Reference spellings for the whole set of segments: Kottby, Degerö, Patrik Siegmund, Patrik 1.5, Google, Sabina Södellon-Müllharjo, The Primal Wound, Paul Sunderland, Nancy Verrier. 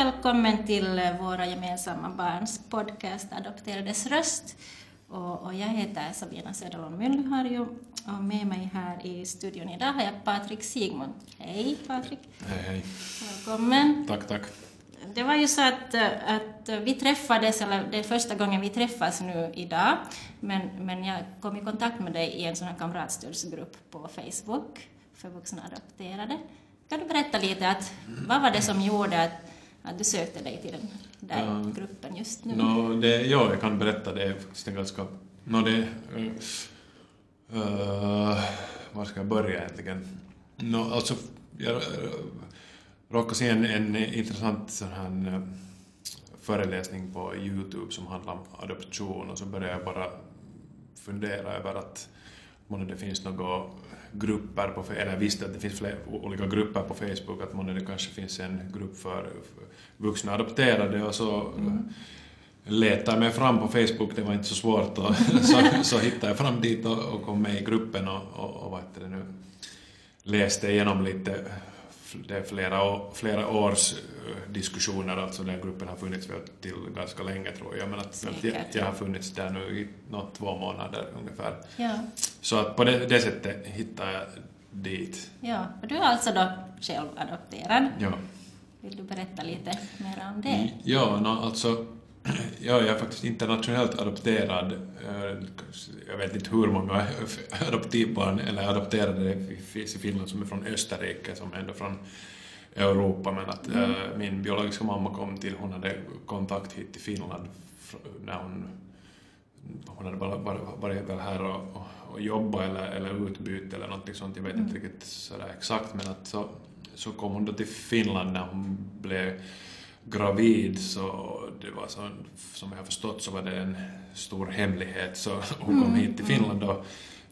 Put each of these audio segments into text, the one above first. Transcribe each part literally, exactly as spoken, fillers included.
och välkommen till våra gemensamma barns podcast Adopterades röst. Och, och jag heter Sabina Södellon-Müllharjo och med mig här i studion idag har jag Patrik Siegmund. Hej Patrik. Hej hej. Välkommen. Tack tack. Det var ju så att, att vi träffades, eller det är första gången vi träffas nu idag, men, men jag kom i kontakt med dig i en sån här kamratstödsgrupp på Facebook för vuxna adopterade. Kan du berätta lite, att, vad var det som gjorde att, att du sökte dig till den där uh, gruppen just nu? No, det, ja, jag kan berätta, det är faktiskt en ganska... No, det, uh, var ska jag börja egentligen? No, alltså, jag råkade se en, en intressant sån här föreläsning på YouTube som handlar om adoption, och så började jag bara fundera över att det finns några grupper på, eller visst att det finns flera olika grupper på Facebook, att månne det kanske finns en grupp för vuxna adopterade, och så mm. letade jag mig fram på Facebook, det var inte så svårt, och så, så hittade jag fram dit och, och kom med i gruppen och, och, och vad heter det nu, läste igenom lite det flera, flera års diskussioner, alltså den gruppen har funnits till ganska länge tror jag, men att, att jag, jag har funnits där nu i något två månader ungefär. Ja. Så att på det, det sättet hittar jag dit. Ja, och du är alltså då själv adopterad. Ja. Vill du berätta lite mer om det? Ja, no, alltså ja, jag är faktiskt internationellt adopterad. Jag vet inte hur många adoptivbarn eller adopterade det finns i Finland som är från Österrike, som är ändå från Europa, men att mm. äh, min biologiska mamma kom till, hon hade kontakt hit till Finland när hon, hon hade bara, bara, bara här och, och, och jobba eller, eller utbyte eller något sånt, jag vet inte mm. riktigt sådär exakt, men att så, så kom hon då till Finland när hon blev gravid, så det var så, som jag har förstått så var det en stor hemlighet, så hon kom hit till Finland och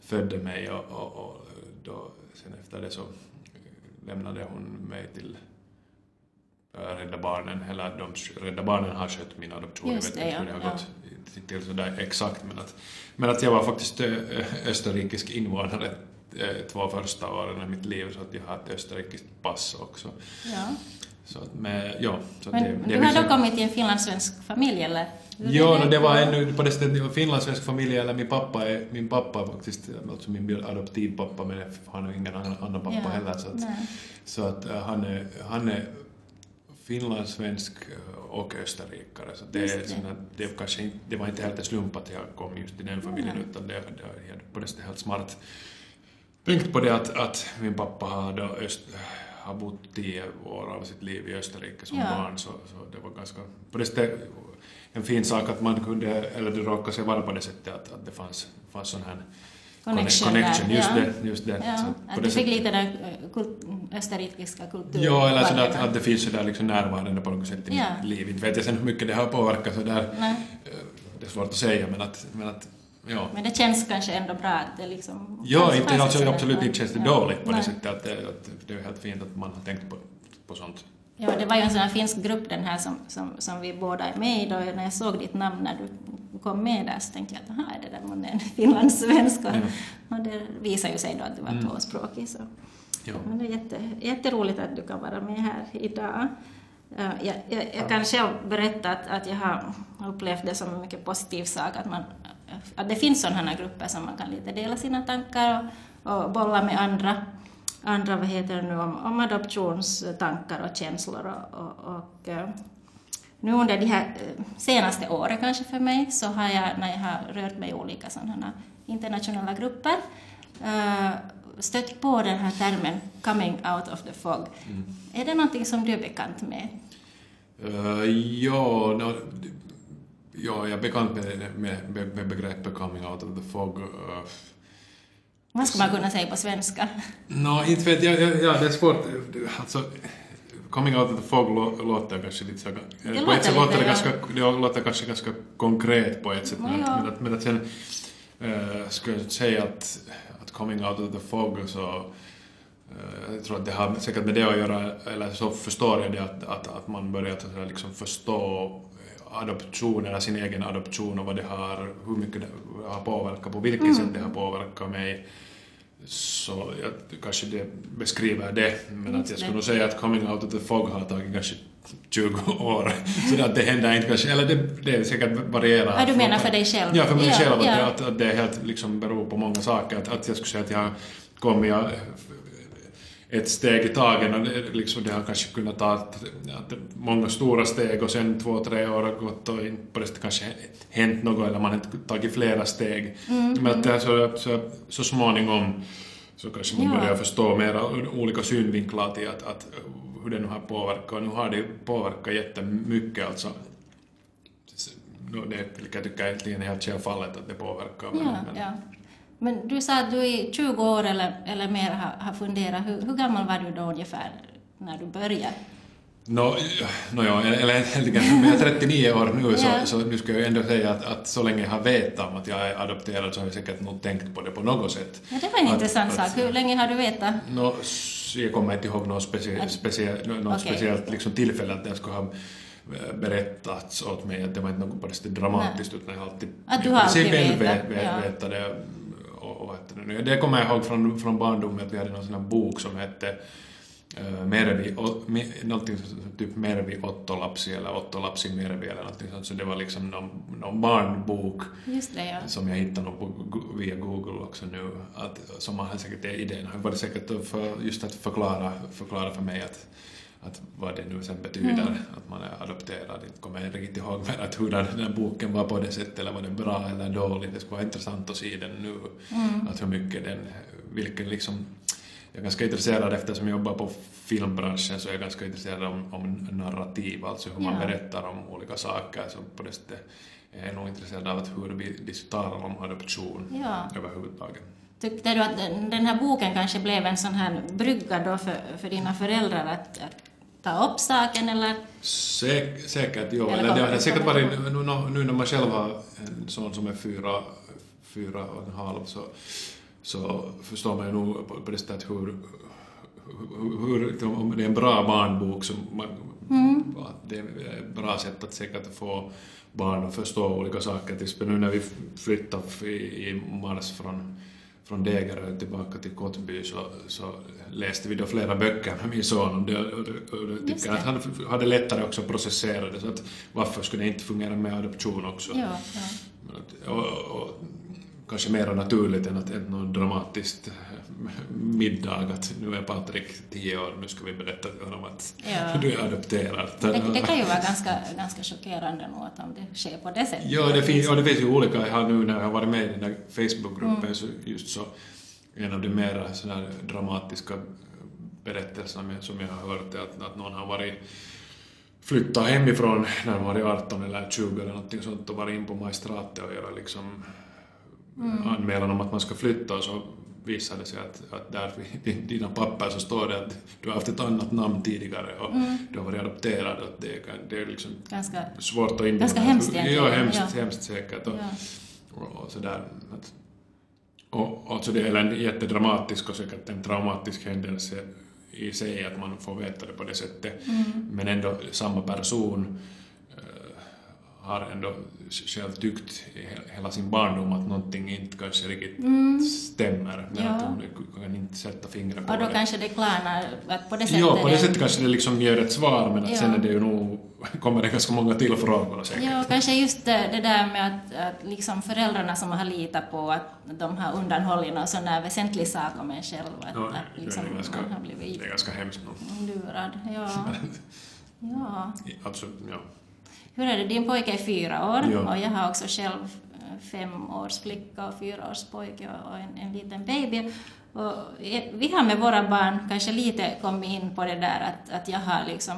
födde mig, och, och, och då, sen efter det så lämnade hon mig till Rädda Barnen, eller de Rädda Barnen har skött min adoption, jag vet inte hur det har gått till sådär exakt, men att, men att jag var faktiskt österrikisk invånare två första åren i mitt liv, så att jag har ett österrikiskt pass också. Ja. Så med, ja, så men, det, det du har liksom... då kommit till en finlandssvensk familj, eller? Ja, det var ännu på det stället en finlandssvensk familj, eller min pappa är, min pappa faktiskt, alltså min adoptivpappa, men han har ingen annan, annan pappa ja, heller, så att, så att han, är, han är finlandssvensk och österrikare, så det, är, det. Såna, det, kanske inte, det var inte helt en slump att jag kom just i den familjen, mm. utan det, det, det, på det stället helt smart tänkt på det att, att min pappa har då öst, har bott tio år av sitt liv i Österrike som ja. barn, så, så det var ganska på det stället en fin sak att man kunde, eller det råkade sig vara på det sättet att, att det fanns, fanns sån här connection, connection just ja. det, just det. Ja. Så att du fick lite den kult, österrikiska kulturen. Ja, eller sådär, att, att det finns sådär liksom närvarande på något sätt i ja. mitt liv. Inte vet jag sen hur mycket det har påverkat sådär, nej. Det är svårt att säga, men att, men att ja. Men det känns kanske ändå bra att det liksom... Ja, inte, alltså, absolut inte känns det ja. dåligt på det sättet, att det, att det är helt fint att man har tänkt på, på sånt. Ja, det var ju en sån här finsk grupp den här som, som, som vi båda är med i då, när jag såg ditt namn när du kom med där, så tänkte jag att aha, är det där man är en finlandssvensk och, ja. och det visar ju sig då att du var mm. tvåspråkig. Så. Ja. Men det är jätte, jätteroligt att du kan vara med här idag. Jag, jag, jag kan själv berätta att, att jag har upplevt det som en mycket positiv sak att man... att det finns sådana grupper som man kan lite dela sina tankar och, och bolla med andra, andra vad heter nu, om, om adoptionstankar och känslor. Och, och, och, nu under de här senaste åren kanske för mig, så har jag, när jag har rört mig i olika sådana internationella grupper, stött på den här termen coming out of the fog. Mm. Är det någonting som du är bekant med? Uh, ja, no, Ja, jag är bekant med, med, med begreppet coming out of the fog. Vad ska man kunna säga på svenska? No, inte vet jag, ja, ja, det är svårt. Alltså, coming out of the fog låter kanske lite så... Det låter, lite, låter, ja. ganska, det låter kanske ganska konkret på ett sätt. Men, ja. men, att, men att sen äh, skulle jag säga att, att coming out of the fog så... Jag tror att det har säkert med det att göra, eller så förstår jag det att, att, att man börjar att liksom förstå adoption eller sin egen adoption och vad det har, hur mycket det har påverkat, på vilket mm. sätt det har påverkat mig Så jag kanske det beskriver det, men att jag skulle nog säga att Coming Out of the Fog har tagit kanske tjugo år. Så att det händer inte kanske, eller det, det är säkert varierar. Ja, du menar för dig själv? Ja, för mig ja, själv. Ja. Att, att det helt liksom beror på många saker. Att, att jag skulle säga att jag kommer jag ett steg i taget, liksom det har kanske kunnat ta att, att många stora steg och sen två, tre år har gått och på det kanske hänt något eller man har tagit flera steg. Mm. Men att det här så, så, så småningom så kanske man ja. börjar förstå mera olika synvinklar till att, att hur det nu har påverkat, och nu har det påverkat jättemycket alltså. No, det jag tycker jag egentligen är helt självfallet att det påverkar. Men, ja, men, ja. Men du sa att du i tjugo år eller, eller mer har, har funderat. Hur, hur gammal var du då ungefär när du började? No, no ja, eller egentligen, jag är trettionio år nu yeah. så, så nu ska jag ändå säga att, att så länge jag har vetat om att jag är adopterad så har jag säkert nog tänkt på det på något sätt. Ja, det var en att, intressant att, sak. Hur länge har du vetat? No, jag kommer inte ihåg något speciellt, speciellt, något okay. speciellt liksom, tillfälle att jag ska ha berättats åt mig. Att det var inte något på det dramatiskt utan jag har alltid, att du har alltid vetat. Vet, vet, ja. vetat det. Det kommer jag ihåg från, från barndomen att vi hade någon sån här bok som hette uh, Mervi, o, me, någonting typ Mervi Ottolapsi eller Ottolapsi Mervi eller någonting sånt. Så det var liksom någon, någon barnbok. Just det, ja. Som jag hittade på, via Google också nu. Att, som man har säkert, idén har varit säkert för, just att förklara, förklara för mig att, att vad det nu sen betyder mm. att man är adopterad. Det kommer jag riktigt ihåg med att hur den här boken var på det sättet eller var den bra eller dålig. Det skulle vara intressant att se den nu. Mm. Att hur mycket den, vilken liksom, jag är ganska intresserad eftersom jag jobbar på filmbranschen så jag är ganska intresserad om, om narrativ, alltså hur man ja. berättar om olika saker. Så på det sättet är jag nog intresserad av att hur vi diskuterar om adoption ja. överhuvudtaget. Tyckte du att den här boken kanske blev en sån här brygga då för, för dina föräldrar att, att ta upp saken eller? Säk, säkert, ja. Eller, eller det har säkert varit, nu, nu när man själv har en sån som är fyra, fyra och en halv så, så förstår man ju nog på det sättet hur, hur, hur om det är en bra barnbok som man, mm. det är ett bra sätt att säkert få barn att förstå olika saker. Till exempel nu när vi flyttade i, i mars från från Degerö tillbaka till Kottby så, så läste vi då flera böcker med min son och, och, och, och tycker att han hade lättare också att processera det så att varför skulle det inte fungera med adoption också ja, ja. Och, och, och kanske mer naturligt än att än någon dramatiskt middag att nu är Patrik tio år nu ska vi berätta för honom att ja. du är adopterad. Det, det kan ju vara ganska, ganska chockerande något om det sker på det sättet. Ja, det finns, ja, det finns ju olika. Jag har nu när jag har varit med i den där Facebookgruppen mm. så just så en av de mer sådana dramatiska berättelserna som jag har hört är att, att någon har varit flyttat hemifrån när de var arton eller tjugo eller någonting sånt och varit in på Maestrate och göra liksom mm. anmälan om att man ska flytta så visade sig att, att där i dina papper så står det att du har haft ett annat namn tidigare och mm. du har varit adopterad och det, det är liksom ganska, svårt att inbjuda. Ganska hemskt egentligen. Ja, hemskt, ja. hemskt säkert och, ja. och, och sådär. Och, och så det är en jättedramatisk och säkert en traumatisk händelse i sig att man får veta det på det sättet mm. men ändå samma person har ändå själv tyckt hela sin barndom att någonting inte kanske riktigt mm. stämmer. Men ja. att hon kan inte sätta fingrar på det. Och då det. kanske det klarnar på det sättet. Ja, på det, det sättet kanske det liksom ger ett svar men att ja. sen är det ju nog, kommer det ganska många till frågor säkert. Ja, kanske just det, det där med att, att liksom föräldrarna som har litat på att de har undanhållit någon sån där väsentlig sak om en själv. Att, ja, att liksom det, är ganska, man har blivit det är ganska hemskt. Lurad, ja. ja. Absolut, ja. Hur är det? Din pojke är fyra år ja. och jag har också själv fem års flicka och fyra års pojke och en, en liten baby. Och vi har med våra barn kanske lite kommit in på det där att, att jag har liksom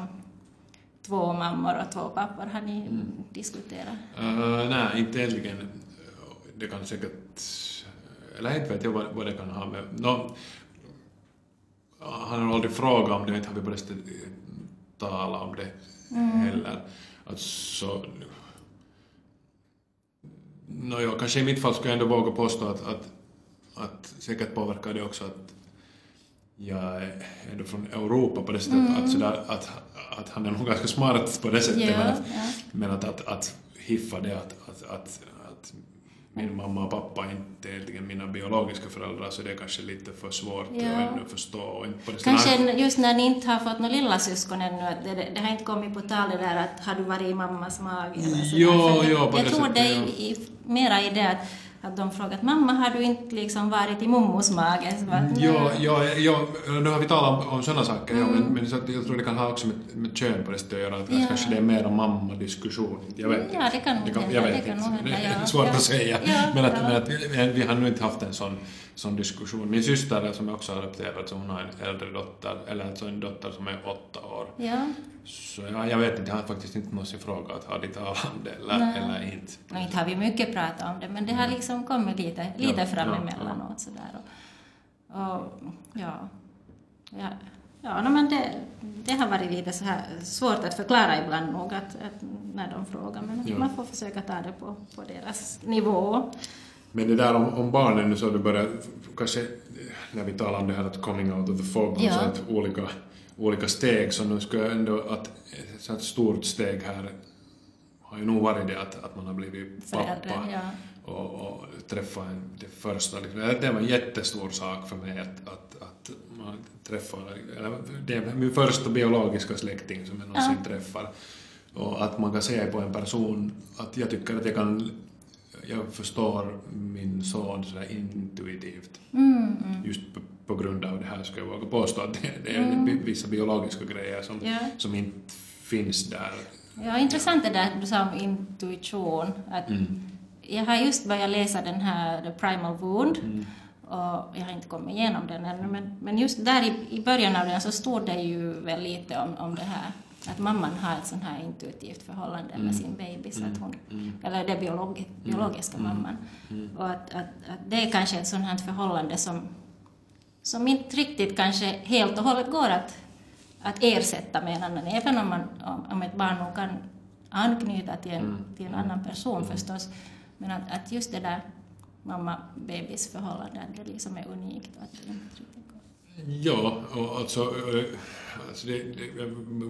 två mammor och två pappor. Har ni mm. diskuterat? Uh, nej, inte egentligen. Det kan säkert... Eller inte vet jag vad, vad det kan ha med... No, han har aldrig frågat om det, inte har vi börjat tala om det mm. heller. Alltså, no, ja, kanske i mitt fall skulle jag ändå våga påstå att, att, att säkert påverkar det också att jag är ändå från Europa på det sättet mm. att, sådär, att, att han är nog ganska smart på det sättet ja, men, att, ja. men att, att, att hiffa det att, att, att, att min mamma och pappa inte är egentligen mina biologiska föräldrar, så det är kanske lite för svårt ja. att ännu förstå. Och inte på det kanske här... just när ni inte har fått några lilla syskon ännu, att det, det har inte kommit på tal det där att har du varit i mammas mage? Eller jo, jo, jag, jag tror sättet, det är ja. mera i det att att de frågat, mamma har du inte liksom varit i mommos mage? Ja, ja, ja, nu har vi talat om, om sådana saker, mm. ja, men, men så att jag tror det kan ha också med, med kön på det sättet att göra, att ja. kanske det är mer om mammadiskussion. Jag vet ja, det kan nog hända. Jag vet det kan inte, det är svårt ja. att säga, ja, men, att, men att vi, vi har nu inte haft en sån, sån diskussion. Min syster som jag också har adopterat, så hon har en äldre dotter, eller alltså en dotter som är åtta år. Ja. Så ja, jag vet inte, jag har faktiskt inte någonsin frågat att har de talat om det eller, eller inte. Nej, inte har vi mycket pratat om det, men det har liksom som kommer lite, lite ja, fram emellanåt ja, ja. sådär och, och ja ja, ja no, men det, det har varit lite så här svårt att förklara ibland nog att, att när de frågar, men ja. man får försöka ta det på, på deras nivå. Men det där om, om barnen nu, så du börjar kanske när vi talar om det här att coming out of the fog, ja. så att olika, olika steg, så nu ska jag ändå att så ett stort steg här har ju nog varit det att, att man har blivit pappa. Föräldrar, ja. Och, och träffa en, det första, det var en jättestor sak för mig att, att, att man träffar, det är min första biologiska släkting som jag någonsin ja. träffar, och att man kan säga på en person att jag tycker att jag kan, jag förstår min son så där intuitivt, mm, mm. just på, på grund av det här ska jag våga påstå att det, det är mm. vissa biologiska grejer som, ja. som inte finns där. Ja, intressant det där du sa om intuition, att mm. jag har just börjat läsa den här The Primal Wound, mm. och jag har inte kommit igenom den ännu, men, men just där i, i början av den så stod det ju väl lite om, om det här att mamman har ett sån här intuitivt förhållande mm. med sin baby, så att hon, mm. eller det biologi, biologiska mm. mamman, mm. och att, att, att det är kanske ett sånt här förhållande som, som inte riktigt kanske helt och hållet går att, att ersätta med en annan, även om, man, om, om ett barn nog kan anknyta till en, mm. till en annan person mm. förstås. Men att, att just det där mamma-babys förhållande, det liksom är unikt och att det inte riktigt går. Ja, och alltså, alltså det, det, jag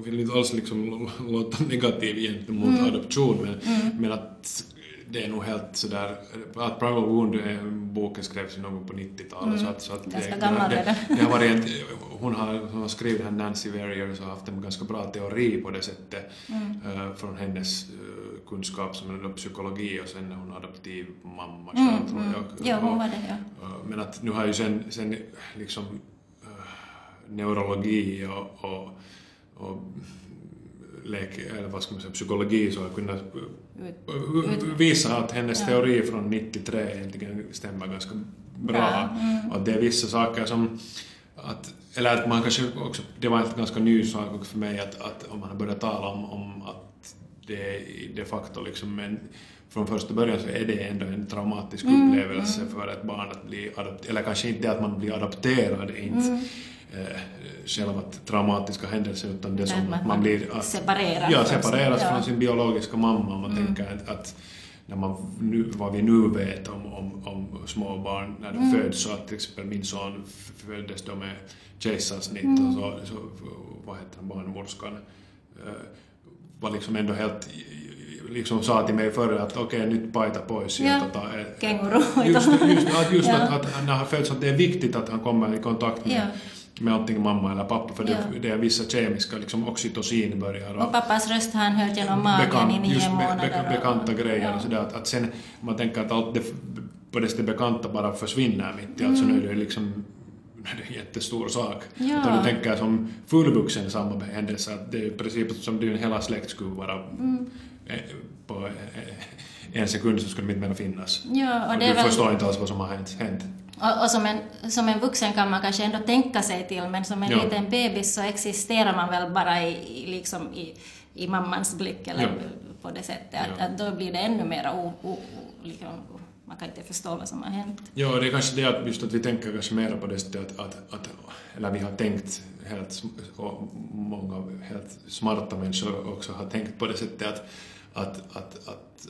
vill inte alls liksom låta negativ gentemot mm. adoption, men, mm. men att det är nog helt sådär, att Primal Wound, boken skrevs någon på nittiotalet, mm. så att, så att det, det, det har varit, hon har, hon har skrivit här Nancy Verrier, så har haft en ganska bra teori på det sättet mm. uh, från hennes kunskap som psykologi, och sen hon adoptiv mamma mm, själv, tror jag. Mm. Ja, hon var det, ja. Men att nu har ju sen, sen liksom uh, neurologi och, och, och läke, eller vad ska man säga, psykologi, så har kunnat visa att hennes ja. teori från nittiotre egentligen stämmer ganska bra. bra. Mm. Och det är vissa saker som att, eller att man kanske också, det var en ganska ny sak för mig att, att om man börjar tala om, om att det är de facto liksom, men från första början så är det ändå en traumatisk mm, upplevelse mm. för ett barn att bli adopterad, eller kanske inte att man blir adopterad, inte mm. eh, själva traumatiska händelser, utan det som att man blir att, separerad ja, separeras ja. från sin biologiska mamma. Man mm. tänker att, att när man nu, vad vi nu vet om, om, om små barn när de mm. föds, så att till exempel min son föddes då med kejsarsnitt mm. och så, så vad heter barnmorskan eh, var liksom ändå helt liksom sa till mig förr att okej, okay, nytt paita pois. Ja, tota, kenguru. Just, just, just ja. att, att när han föds, att det är viktigt att han kommer i kontakt med, ja. med antingen mamma eller pappa, för ja. det, det är vissa kemiska, liksom oxytocin börjar. Och, och pappas röst har han hört genom magen bekan, i nio månader. Just be, bekanta och, grejer. Ja. Så att, att sen, man tänker att allt det, på det bekanta bara försvinner mitt i, mm. alltså nu är det liksom det är en jättestor sak. Ja. Utan du tänker som fullvuxen samma händelse, att det är i princip som din hela släkt skulle vara mm. på en sekund, så skulle mitt med finnas. Ja, och det du väl... förstår inte alls vad som har hänt. Och, och som, en, som en vuxen kan man kanske ändå tänka sig till, men som en ja. liten bebis så existerar man väl bara i, liksom i, i mammans blick eller ja. på det sättet. Att, ja. att då blir det ännu mer o... o, o liksom, man kan inte förstå vad som har hänt. Ja, det är kanske det att, just att vi tänker kanske mer på det sättet att, att, att eller vi har tänkt helt, och många helt smarta människor också har tänkt på det sättet att, att, att, att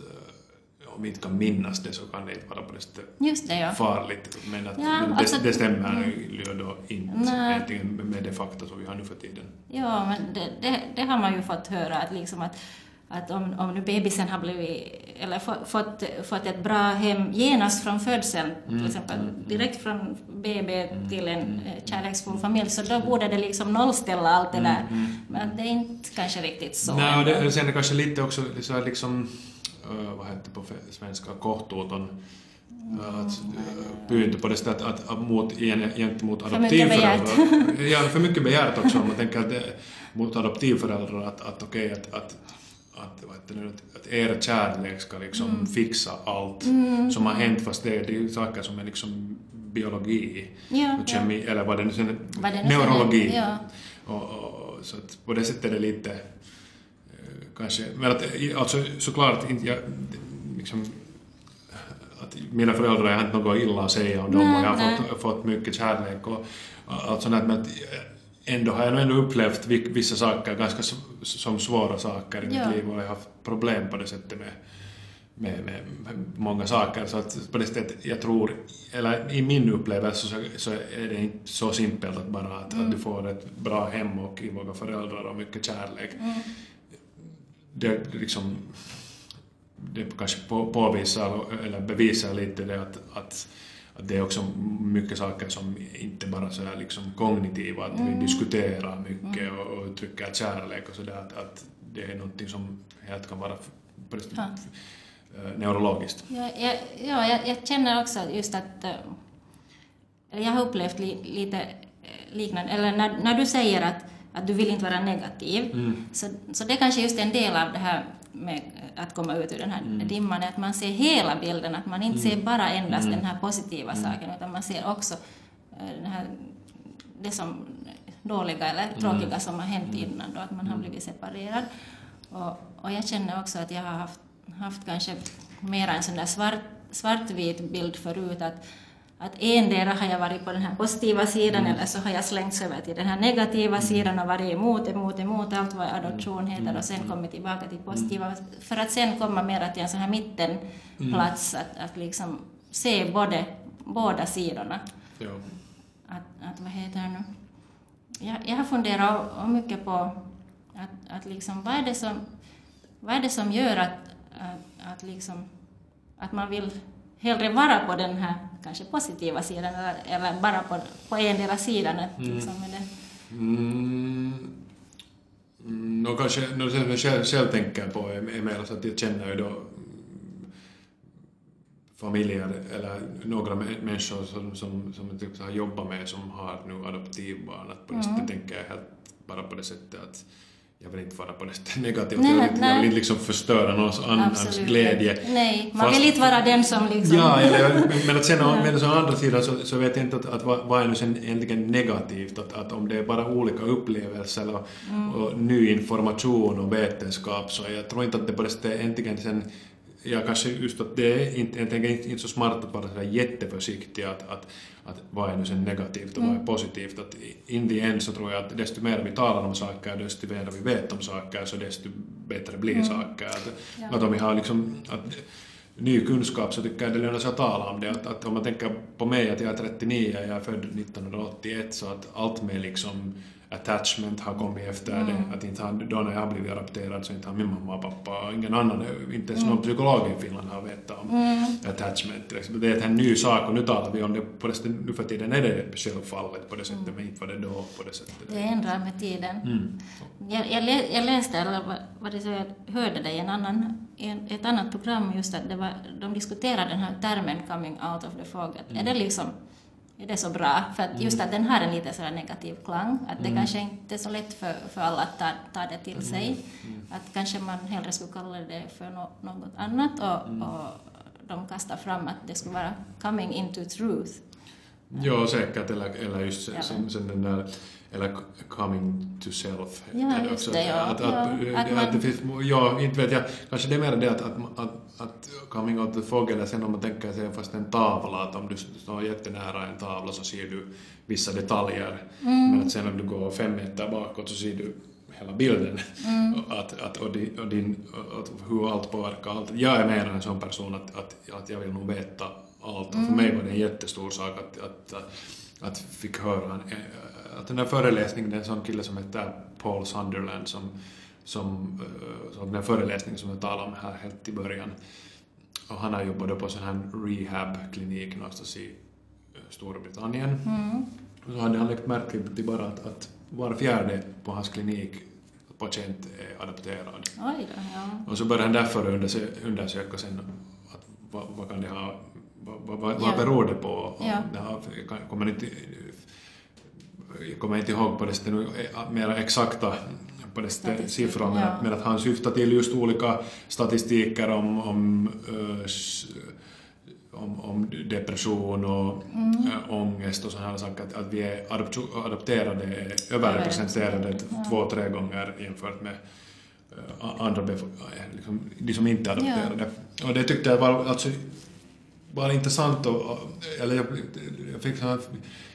om vi inte kan minnas det, så kan det inte vara på det sättet just det, ja. farligt. Men, att, ja, men det, alltså, det stämmer ju mm. då inte egentligen med de fakta som vi har nu för tiden. Ja, men det, det, det har man ju fått höra att liksom att Att om, om nu bebisen har blivit, eller få, fått, fått ett bra hem genast från födseln, till exempel direkt från B B till en kärleksfull familj, så då borde det liksom nollställa allt det där. Men det är inte kanske riktigt så. Nej, och det, sen är det kanske lite också så liksom, vad heter på svenska, kohtuuton. Att pyyntö på det sättet att, att, att mot, gentemot adoptivföräldrar. Ja, för mycket begärt också. Man tänker att det, mot adoptivföräldrar att, att okej, att, att, att, att er kärlek ska liksom mm. fixa allt mm. som har hänt, fast det, det är saker som är liksom biologi, ja, och kemi, ja. Eller vad det nu sen neurologi. Ja. Och, och, så att på det sättet är det lite kanske, men att, alltså, såklart inte jag liksom, att mina föräldrar har inte något illa att säga om dem, nej, och jag har nej. fått, fått mycket kärlek och allt sånt där, men ändå har jag ändå upplevt vissa saker ganska som svåra saker i mitt ja. liv, och jag har haft problem på det sättet med, med, med, med många saker, så att på det sättet jag tror, eller i min upplevelse så, så är det inte så simpelt att bara att, mm. att du får ett bra hem och många föräldrar och mycket kärlek. Mm. Det liksom det kanske påvisar eller bevisar lite det att, att, att det är också mycket saker som inte bara så här liksom kognitiva, att mm. vi diskuterar mycket mm. och uttrycker kärlek och sådär, att, att det är någonting som helt kan vara ja. neurologiskt. Ja, jag, ja jag, jag känner också just att jag har upplevt li, lite liknande, eller när, när du säger att, att du vill inte vara negativ, mm. så, så det är kanske just en del av det här med att komma ut ur den här mm. dimman, att man ser hela bilden, att man inte mm. ser bara endast mm. den här positiva mm. saken, utan man ser också den här, det som dåliga eller tråkiga mm. som har hänt mm. innan då, att man har blivit separerad, och, och jag känner också att jag har haft, haft kanske mer en sån där svart, svartvit bild förut, att att endera har jag varit på den här positiva sidan mm. eller så har jag slängt över till den här negativa mm. sidan och varit emot, emot, emot allt vad adoption heter mm. och sen kommit tillbaka till positiva mm. för att sen komma mer till en sån här mittenplats mm. att, att liksom se både, båda sidorna. Ja. Att, att vad heter det nu? Jag, jag har funderat mycket på att, att liksom, vad är det som, vad är det som gör att, att, att, liksom, att man vill hellre vara på den här kanske positiva sidan eller bara på, på en del av sidan liksom mm. det. Mm. Nå, kanske, nå, sen jag själv, själv tänker på är mer så att jag känner ju då familjer eller några människor som, som, som typ så här jobbar med som har nu adoptivbarn, att på det sättet mm. tänker jag helt bara på det sättet att jag vill inte vara på det negativt. Nej, jag, vill inte, jag vill inte liksom förstöra någons annans absolut. Glädje. Nej, man Fast, vill inte vara den som liksom... Ja, eller, men att sen å andra sidan så, så vet jag inte att, att vad är nu sen egentligen negativt. Att, att om det är bara olika upplevelser och, mm. och ny information och vetenskap, så jag tror inte att det på det sättet egentligen sen... Ja, kanske just att det är inte, jag tänker inte, inte så smart att vara jätteförsiktig att, att, att vad är nu sen negativt och vad är positivt. Att in the end så tror jag att desto mer vi talar om saker, desto mer vi vet om saker, så desto bättre blir mm. saker. Att, ja. Att om vi har liksom, att, ny kunskap, så tycker jag det lönar sig att tala om det. Att, att om man tänker på mig, att jag är trettionio, jag är född nitton åttioett, så att allt med liksom... attachment har kommit efter mm. det, att inte han, då när jag har blivit adopterad så inte har min mamma och pappa och ingen annan, inte ens mm. någon psykolog i Finland har vetat om mm. attachment, det är en ny sak och nu talar vi om det på det sättet, nu för tiden är det självfallet på det sättet, mm. men inte var det då på det sättet. Det ändrar med tiden. Mm. Jag, jag, lä, jag läste, eller vad det så jag hörde det i en annan, en, ett annat program just att det var, de diskuterade den här termen coming out of the fog, att mm. är det liksom är det så bra? För att just att den har en lite sådär negativ klang. Att det mm. kanske inte är så lätt för, för alla att ta, ta det till sig. Mm. Att kanske man hellre skulle kalla det för no, något annat. Och, mm. och de kastar fram att det skulle vara coming into truth. Ja, säkert. Eller, eller just ja. Sen, sen den där... eller coming to self. Ja, just det. Ja. Att, att, ja, att, man... att det finns, ja, inte vet jag. Kanske det är mer det att, att, att, att coming out the fog, eller sen om man tänker sig fast en tavla, att om du står jättenära en tavla så ser du vissa detaljer. Mm. Men att sen om du går fem meter bakåt så ser du hela bilden. Mm. att, att, och din, och din, att, hur allt påverkar allt. Jag är mer en sån person att, att, att jag vill nog veta allt. Mm. För mig var det en jättestor sak att, att, att, att fick höra en, att den här föreläsningen, det är en sån kille som heter Paul Sunderland som, som, som den här föreläsningen som jag talade om här helt i början. Och han har jobbat på sån här rehab-klinik någonstans i Storbritannien. Mm. Så hade han lagt märke till bara att, att var fjärde på hans klinik patient är adopterad. Oj då, ja. Och så började han därför undersöka, undersöka sen att vad, vad kan det ha, vad, vad, vad beror det på? Ja. Det har, jag, kommer inte, jag kommer inte ihåg på det stället, mer exakta på det stället, siffror, men, ja. men att han syftar till just olika statistiker om, om, om, om depression och mm. ångest och sådana saker, att, att vi är adopterade, är överrepresenterade ja. två, tre gånger jämfört med andra liksom, de som inte är adopterade. Ja. Och det tyckte jag var... Alltså, bara intressant och eller jag, jag fick en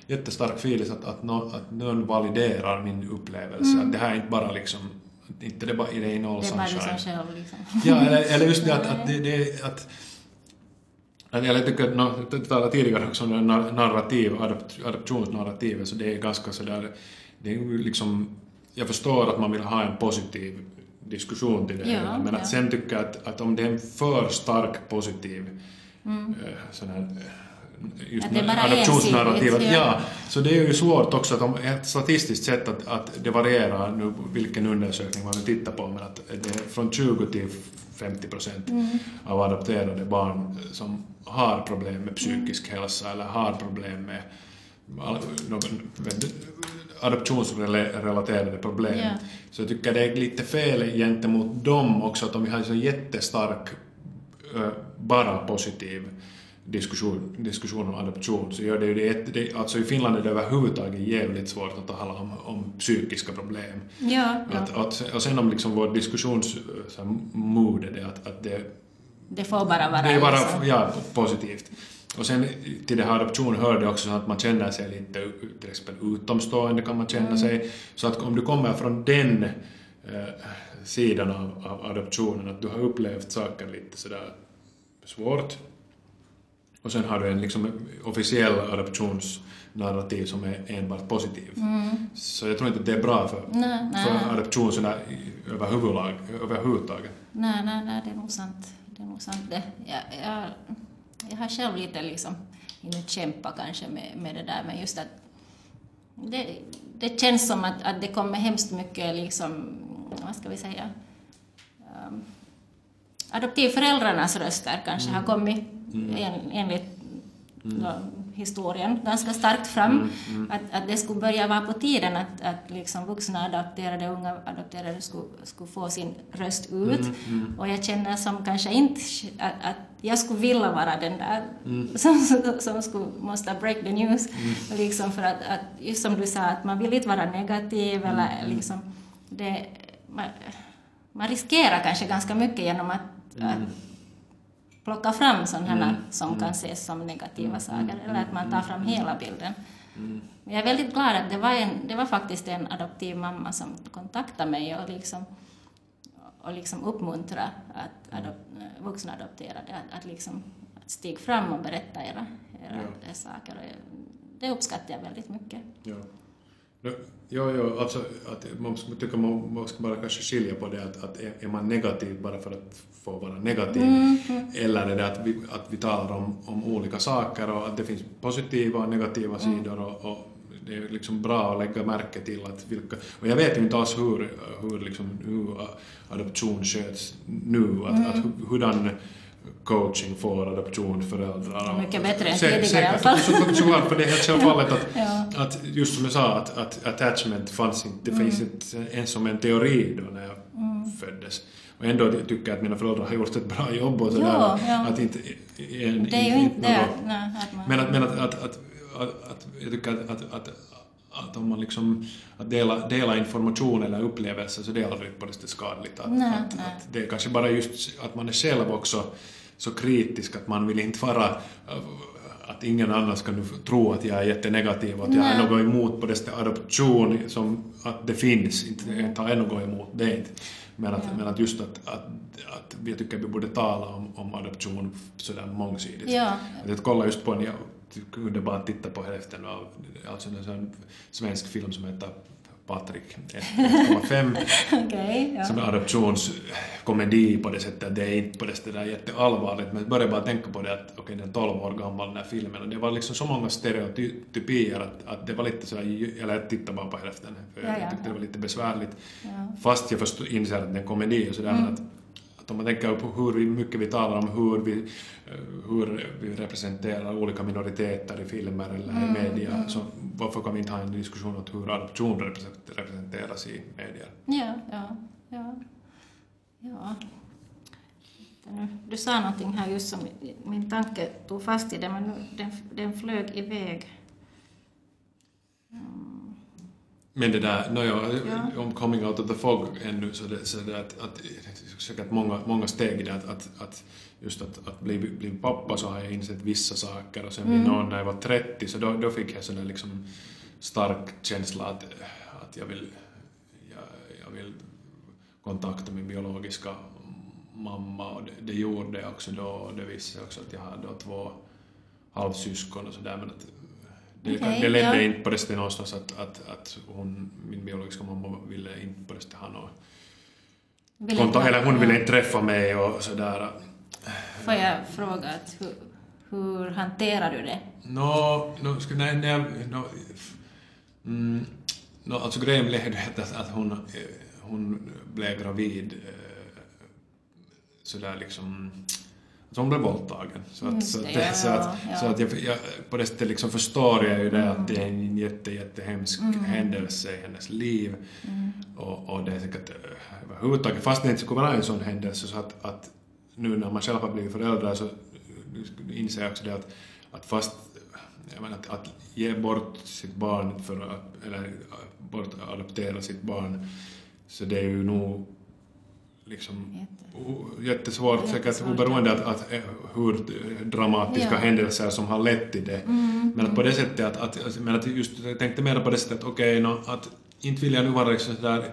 jättestark feeling att att någon, att någon validerar min upplevelse mm. att det här är inte bara liksom inte det bara i det all sunshine. Det är bara liksom själv liksom. Ja, eller, eller just det att, att det, det att jag tycker att no, det talar tidigare också om narrativ, adoptionsnarrativet, så det är ganska så där, det är liksom, jag förstår att man vill ha en positiv diskussion till det ja, hela, men ja. att sen tycker att att om det är en för stark positiv Mm. sån här just adoptionsnarrativet ja. ja, så det är ju svårt också att om ett statistiskt sätt att, att det varierar nu vilken undersökning man vill titta på, men att det är från tjugo till femtio procent mm. av adopterade barn som har problem med psykisk mm. hälsa eller har problem med adoptionsrelaterade problem yeah. så jag tycker det är lite fel gentemot dem också, att om vi har en jättestark bara positiv diskussion, diskussion om adoption, så gör det ju det, det alltså i Finland är det överhuvudtaget jävligt svårt att tala om, om psykiska problem ja, ja. Att, att, och sen om liksom vår diskussionsmod är det att, att det, det får bara vara det är bara, liksom. ja, positivt. Och sen till det här adoption hör det också att man känner sig lite till exempel utomstående, kan man känna mm. sig, så att om du kommer från den eh, sidan av, av adoptionen, att du har upplevt saker lite sådär svårt, och sen har du en liksom officiell adoptionsnarrativ som är enbart positiv mm. så jag tror inte att det är bra för, nej, nej. för adoption sådär överhuvudlag, överhuvudtaget. Nej, nej, nej, det är nog sant, det är nog sant det. Jag, jag, jag har själv lite liksom inte kämpa kanske med, med det där, men just att det, det känns som att, att det kommer hemskt mycket liksom, vad ska vi säga, um, adoptivföräldrarnas röster kanske mm. har kommit mm. en, enligt mm. då, historien ganska starkt fram mm. Mm. Att, att det skulle börja vara på tiden att, att liksom vuxna adopterade, unga adopterade skulle, skulle få sin röst ut mm. Mm. och jag känner som kanske inte att, att jag skulle vilja vara den där mm. som, som skulle, måste break the news mm. liksom, för att, att just som du sa, att man vill inte vara negativ mm. eller liksom det, man, man riskerar kanske ganska mycket genom att, mm. att plocka fram sådana mm. som mm. kan ses som negativa saker, eller att man tar fram hela bilden. Mm. Jag är väldigt glad att det var, en, det var faktiskt en adoptiv mamma som kontaktade mig och liksom, och liksom uppmuntrade att adop, vuxna adopterade att, att, liksom, att stiga fram och berätta era, era ja. saker. Och det uppskattar jag väldigt mycket. Ja. Ja, ja, alltså att man tycker man, man ska bara kanske skilja på det att, att är man negativ bara för att få vara negativ mm. eller är det att vi, att vi talar om, om olika saker och att det finns positiva och negativa mm. sidor och, och det är liksom bra att lägga märke till att vilka, och jag vet inte alls hur, hur, liksom, hur adoption sköts nu, att, mm. att hur den coaching för adoptionföräldrar. Mycket bättre än tidigare i alla fall. Såklart, för det är helt självfallet att, ja. att just som jag sa, att, att attachment fanns inte, mm. finns inte ens som en teori då när jag mm. föddes. Och ändå tycker jag att mina föräldrar har gjort ett bra jobb och sådär. Ja. Att inte, en, det är ju inte det. Nej, att man... Men, att, men att, att, att, att, att jag tycker att, att, att, att om man liksom att dela, dela information eller upplevelse, så det är aldrig på det skadligt. Att, nej, att, nej. Att det är kanske bara just att man är själv också så kritisk att man vill inte vara att ingen annan ska nu tro att jag är jättenegativ och att nej. jag är något emot på det adoption som att det finns, inte jag tar något emot det inte. Men att, ja. men att just att, att, att vi tycker att vi borde tala om, om adoption sådär mångsidigt. Ja. Att kolla just på en, jag kunde bara titta på hälften av alltså en svensk film som heter Patrik ett komma fem. Okay, ja. Som en adoptionskomedi på det sättet. Det är inte på det sättet där jätteallvarligt, men jag började bara tänka på det att okej, okay, den är tolv år gammal den här filmen, och det var liksom så många stereotypier att, att det var lite så här, eller jag tittade bara på hälften för ja, ja, jag tyckte ja. det var lite besvärligt. Ja. Fast jag förstod, inser att det är en komedi och sådär, mm. att att om man tänker på hur mycket vi talar om hur vi, hur vi representerar olika minoriteter i filmer eller mm, i media, mm. så varför kan vi inte ha en diskussion om hur adoption representeras i medier? Ja, ja, ja. ja. Du sa någonting här just som min tanke tog fast i det, men den, den flög iväg. Mm. Men det där, no, ja, ja. om coming out of the fog ännu, så det, så det att, att säkert många, många steg i det, att, att, att just att, att bli, bli pappa, så har jag insett vissa saker, och sen mm. någon, när jag var trettio så då, då fick jag sån liksom stark känsla att, att jag, vill, jag, jag vill kontakta min biologiska mamma, och det, det gjorde jag också då, och det visste jag också att jag hade då två halvsyskon och sådär, men att det, okay, det ledde ja. inte på det stället någonstans att, att, att hon, min biologiska mamma ville inte på det stället ha något kontakt, eller hon ville inte träffa mig och sådär. Får jag fråga, att hur, hur hanterar du det? No, no, sku, nej, nej, no, mm, no, alltså grejen blev att, att hon, hon blev gravid sådär liksom. Så hon blev våldtagen. Så att, så, det, så att, ja. så att jag, jag, på det sättet liksom förstår jag ju det, mm. att det är en jätte, jättehemsk mm. händelse i hennes liv. Mm. Och, och det är säkert överhuvudtaget, fast det inte skulle vara en sån händelse, så att, att nu när man själv har blivit förälder så inser jag också det att, att fast jag menar, att, att ge bort sitt barn för att, eller bort adoptera sitt barn, så det är ju nog liksom jättesvårt, jättesvårt säkert, oberoende att, att hur dramatiska ja. händelser som har lett till det, mm, men att på det sättet att, att, men att just, jag tänkte mer på det sättet att okej, okay, no, att inte vill jag nu vara liksom sådär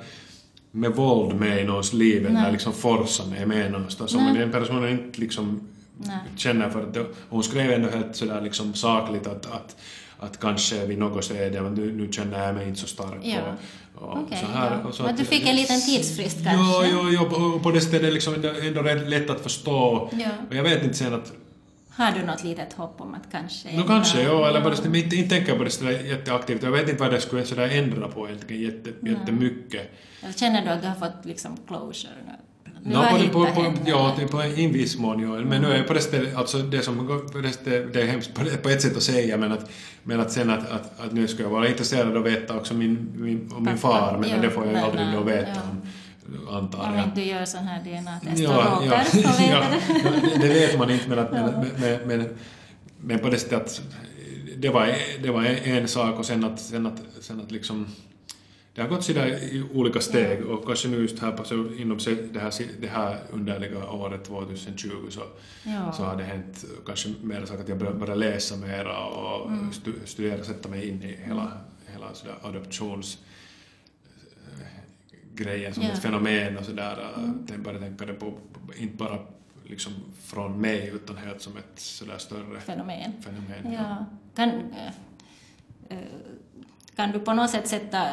med våld med i någons liv, eller liksom forsa mig med någonstans, som den personen inte liksom Nej. känner för att, hon skrev ändå helt sådär liksom sakligt att, att att kanske vi något säger, men nu, nu känner jag mig inte så stark. Ja. Och, och okay, så här, ja. och så men du fick en liten tidsfrist kanske? Ja, ja, ja, och på det stället är det liksom ändå lätt att förstå. Ja. Och jag vet inte sen att... Har du något litet hopp om att kanske... No, kanske, ja. Eller bara ja. inte, inte tänka på det stället jätteaktivt. Jag vet inte vad det skulle sådär ändra på egentligen jätte, ja. jättemycket. Jag känner du att du har fått liksom closure nu? No, på, på, på, ja, på en viss mån, ja. men mm. nu är på det stället, alltså det som det är hemskt på, på ett sätt att säga, men att, men att sen att, att, att nu ska jag vara intresserad och veta också min, min, om min far, men ja, det får jag men, aldrig då veta ja. om, antar jag. Om ja, inte gör sån här D N A-test och ja, råkar, så vet ja, det. Det vet man inte, men, att, men, men, men, men på det stället att det var, det var en, en sak, och sen att, sen att, sen att liksom... Det har gått sådär i olika steg, och kanske nu just här inom det här, det här underliga året tjugohundratjugo så, ja. så har det hänt kanske mer saker att jag började läsa mer och mm. studera, sätta mig in i hela, hela adoptionsgrejen som ja. ett fenomen och sådär. Mm. Jag började tänka det på, inte bara liksom från mig, utan helt som ett sådär större fenomen. fenomen ja. Ja. Kan, äh, äh, Kan du på något sätt sätta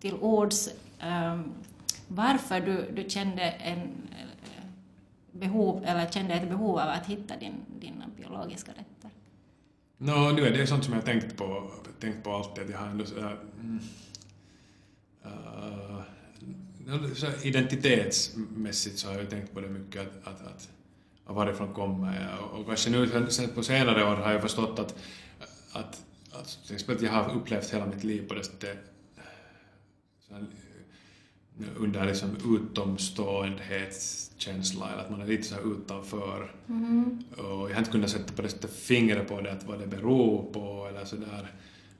till ords um, varför du, du kände en behov, eller kände ett behov av att hitta din, dina biologiska rätter? No, nu är det sånt som jag har tänkt på, tänkt på alltid. Jag har ändå sådär, mm, uh, så identitetsmässigt så har jag tänkt på det mycket, att, att, att, att varifrån kommer jag. Och, och kanske nu på senare år har jag förstått att, att alltså, till exempel, jag har upplevt hela mitt liv på det sättet under liksom utomståendhetskänsla, eller att man är lite så här utanför. Mm. Och jag har inte kunnat sätta på det sättet fingret på det, att vad det beror på eller sådär.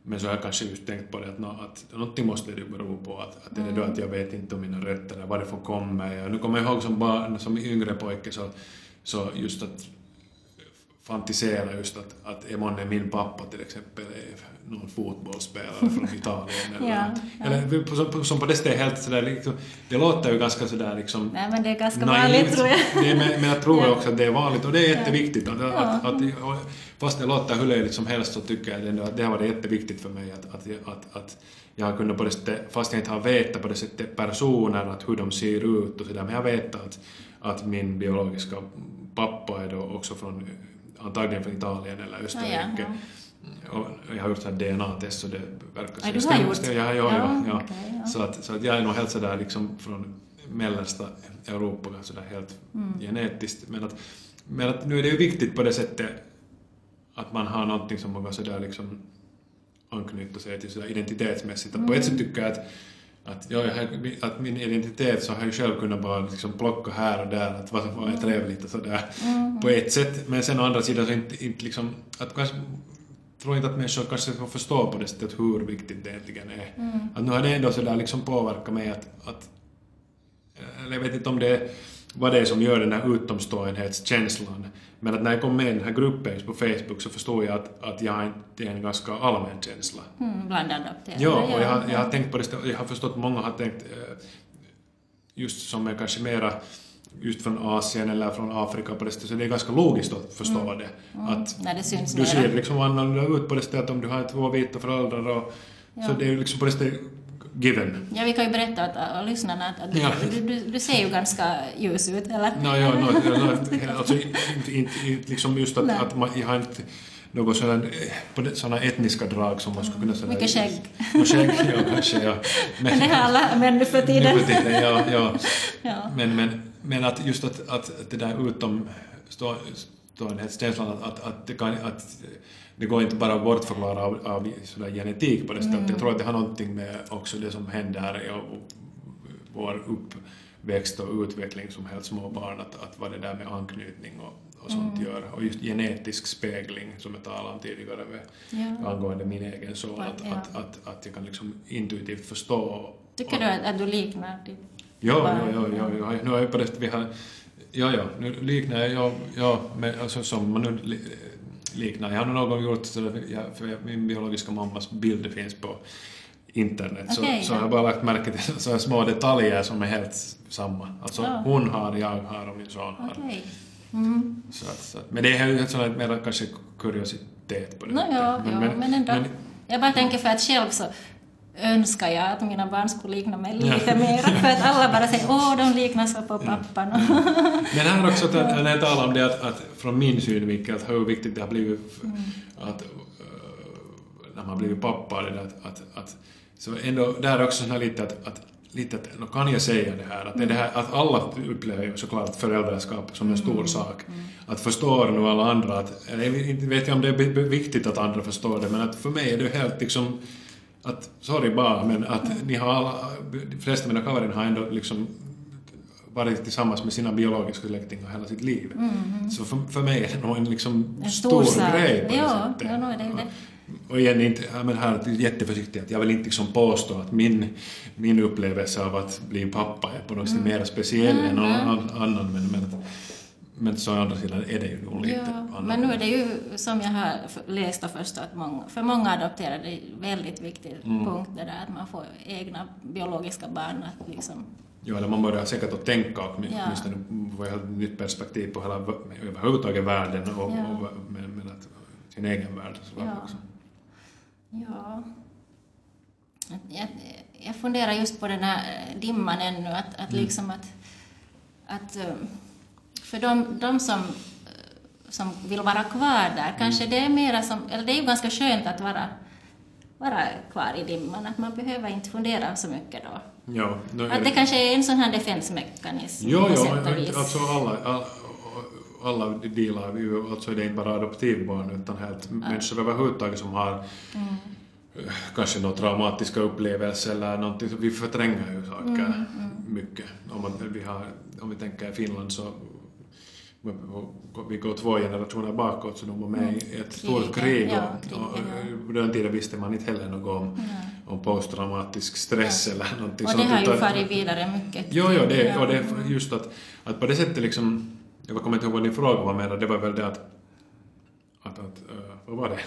Men så har jag kanske just tänkt på det, att, nå, att någonting måste det bero på, att, att mm. är det då att jag vet inte om mina rötter, varifrån kommer jag. Nu kommer jag ihåg som barn, som yngre pojke, så, så just att fantisera just att, att Emon är min pappa till exempel är någon fotbollsspelare från Italien eller, ja, ja. eller som, som på det stället helt sådär liksom, det låter ju ganska sådär liksom. Nej, men det är ganska naivt, vanligt tror jag. Nej, men, men jag tror ja. också att det är vanligt, och det är jätteviktigt att, ja. att, att, att fast det låter hur löjligt som helst, så tycker jag det, det har varit jätteviktigt för mig att, att, att, att Jag kunde på det sättet, fast jag inte har vetat på det sättet personerna, att hur de ser ut och sådär, men jag vet att, att min biologiska pappa är då också från, antagligen från Italien eller Österrike. Ja, ja, ja. Jag har gjort så här D N A-test, så det verkar sig. Ja, du har gjort? Ja, ja, ja, ja, ja. Okay, ja. Så, att, så att jag är nog helt sådär liksom från mellersta Europa, sådär helt mm. genetiskt. Men att, men att nu är det ju viktigt på det sättet att man har någonting som man kan sådär liksom anknyta sig till sådär identitetsmässigt. Mm. På ett sätt tycker jag att, att, jag, att min identitet så har jag själv kunnat bara liksom plocka här och där, att vad som var trevligt och sådär mm. på ett sätt. Men sen å andra sidan så inte, inte liksom, att kanske, tror inte att människor kanske får förstå på det sättet hur viktigt det egentligen är. Mm. Att nu har det ändå sådär liksom påverkat mig att, att eller jag vet inte om det är vad det är som gör den här utomståenhetskänslan. Men att när jag kom med i den här gruppen på Facebook så förstår jag att, att jag inte är en ganska allmän känsla. Mm, blandad upp det. Ja, och jag, jag har tänkt på det, jag har förstått att många har tänkt just som är kanske mera just från Asien eller från Afrika på det sättet, så det är ganska logiskt att förstå mm. det. Att mm. det syns du ser liksom annorlunda ut på det sättet om du har två vita föräldrar och, ja. Så det är liksom på det sättet given. Ja, vi kan ju berätta att, och lyssnarna att, att ja. du, du, du ser ju ganska ljus ut, eller? No, ja, no, no, alltså, inte, inte, liksom just att, att man, jag har inte något sådana etniska drag som man skulle kunna säga. Mycket skägg. Och skägg, ja, kanske, ja. Men, men det har alla män för tiden. Nu för tiden, ja, ja. ja. Men, men, men att just att, att det där utomståenhetskänslan att, att, att det kan... Att, det går inte bara att bortförklara av, av sådär genetik på det sättet. Mm. Jag tror att det har någonting med också det som händer och, och vår uppväxt och utveckling som helt små barn, att, att vad det där med anknytning och, och sånt mm. gör. Och just genetisk spegling som jag talade om tidigare med, ja. Angående min egen son, ja. att, att, att, att jag kan liksom intuitivt förstå. Tycker och, du att, att du liknar ditt ja, barn? Ja, ja, ja, ja. Nu är jag på det vi har, ja, ja, nu liknar jag, ja, ja men, alltså, som man nu... liknande. Jag har någon gång gjort så att min biologiska mammas bilder finns på internet, okay, så, ja. Så jag har bara lagt märke till så små detaljer som är helt samma. Alltså oh. hon har, jag har och min son har. Okay. Mm. Så, så. Men det är ju ett sådant mer kanske kuriositet på det. No, ja, men, ja, men, men ändå. Men, jag bara tänker för att själv så önskar jag att mina barn skulle likna mig lite mer, för att alla bara säger åh, de liknar så på pappan. Mm. Men här också, att, när jag talar om det att, att från min synvinkel, att hur viktigt det har blivit mm. att, när man blivit pappa, det att, att, att, så ändå, där också så här lite att, att lite att, kan jag säga det här, att, det här, att alla upplever såklart föräldraskap som en stor mm. sak. Mm. Att förstå nu alla andra, att, jag vet inte om det är viktigt att andra förstår det, men att för mig är det helt liksom att, sorry bara, men att mm. ni har alla, de flesta mina kaverin har ändå liksom varit tillsammans med sina biologiska släktingar hela sitt liv. Mm. Så för, för mig är det nog en, liksom en stor, stor grej på det ja, sättet. Ja, no, det är det. Och igen, inte, men här är jätteförsiktig att jag vill inte liksom påstå att min, min upplevelse av att bli pappa är på något sätt mm. mer speciell mm. än någon annan, men, men att, men så andra sidan är det ju nog lite ja, annorlunda. Men nu är det ju, som jag har läst och förstått, att många, för många adopterade är en väldigt viktig mm. punkt det där, att man får egna biologiska barn. Att liksom... Ja, eller man börjar säkert att tänka och åtminstone få ett nytt perspektiv på hela, överhuvudtaget världen och, ja. och, och med, med att, sin egen värld. Så ja. Också. Ja. Jag, jag funderar just på den här dimman ännu, att, att mm. liksom att... att för de, de som, som vill vara kvar där, mm. kanske det är mera som, eller det är ju ganska skönt att vara, vara kvar i dimman, att man behöver inte fundera så mycket då. Ja, no, att det jag... kanske är en sån här defensmekanism. Jo, jo, alltså alla, alla, alla delar, alltså det är inte bara adoptivbarn utan helt ja. Människor överhuvudtaget som har mm. kanske några traumatiska upplevelser eller någonting, så vi förtränger ju saker mm, mm. mycket. Om, man, vi har, om vi tänker i Finland så vi går två generationer bakåt, så de var med i ett stort krig och, ja, och, och på den tiden visste man inte heller något om, ja. Om posttraumatisk stress ja. Eller någonting sånt. Och det har ju farit vidare mycket. Jo, jo det, och det just att, att på det sättet liksom, jag kommer inte ihåg vad din fråga var, men det var väl det att, att, att vad var det? Uh.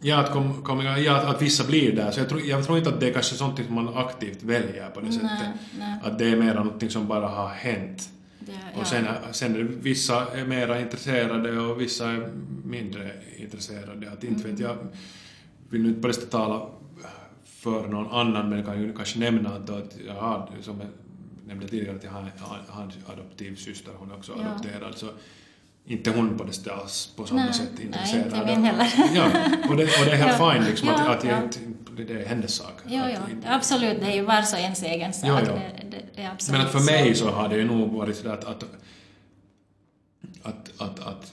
Ja att, kom, kom, ja, att vissa blir där. Så jag tror, jag tror inte att det är kanske sånt som man aktivt väljer på det sättet. Nej, nej. Att det är mer något som bara har hänt. Det, ja. Och sen, sen vissa är mer intresserade och vissa är mindre intresserade. Att inte mm. vet jag, vill nu inte på det sättet tala för någon annan, men kan ju kanske nämna att jag har, som jag nämnde tidigare, att jag har, har en adoptivsyster, hon är också ja. adopterad, så inte hon på det stället alls på samma nej, sätt intresserad. Nej, inte min heller. Ja, och det, och det är helt ja, fine liksom, ja, att, att ja. Det, det är hennes sak. Jo, att, jo. Inte, absolut, det är ju vars och ens egen sak. Ja, det, det, det är absolut. Men att för mig så har det ju nog varit sådär att att, att, att, att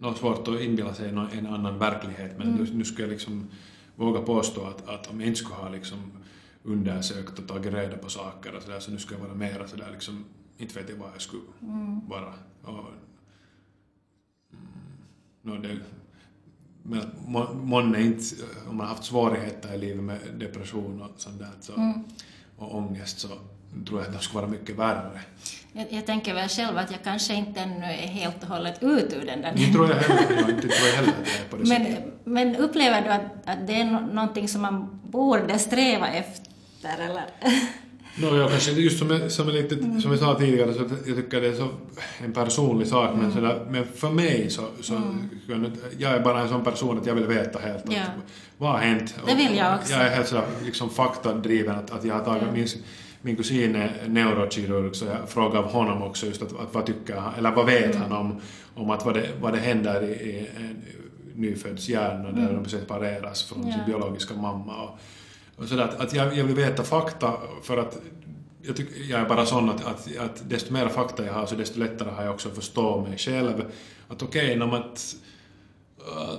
det är svårt att inbilla sig en annan verklighet, men mm. nu ska jag liksom våga påstå att, att om jag inte skulle ha liksom undersökt och tagit reda på saker och så där, så nu ska jag vara mera sådär liksom, inte vet jag vad jag skulle mm. vara. Och, no, det, men må, månne inte, om man har haft svårigheter i livet med depression och sånt där, så, mm. och ångest, så tror jag att det skulle vara mycket värre. Jag, jag tänker väl själv att jag kanske inte ännu är helt och hållet ut ur den där. Det tror jag heller, jag inte tror jag heller att det är på det men, sättet. Men upplever du att, att det är någonting som man borde sträva efter, eller? No, jag kanske, just som jag, som, jag lite, mm. som jag sa tidigare, så jag tycker det är så en personlig sak, mm. men, sådär, men för mig så, så mm. jag är bara en sån person att jag vill veta helt ja. att, vad har hänt. Det vill jag också. Jag är helt sådär, liksom faktadriven, att, att jag har tagit mm. min, min kusin är neurokirurg, så jag frågade honom också just att, att vad tycker han, eller vad vet mm. han om, om att vad det, vad det händer i, i en nyfödds hjärna mm. där de separeras från ja. sin biologiska mamma och så där, att jag, jag vill veta fakta, för att jag, tyck, jag är bara sån att, att, att desto mer fakta jag har, så desto lättare har jag också att förstå mig själv. Att okej, okay, att,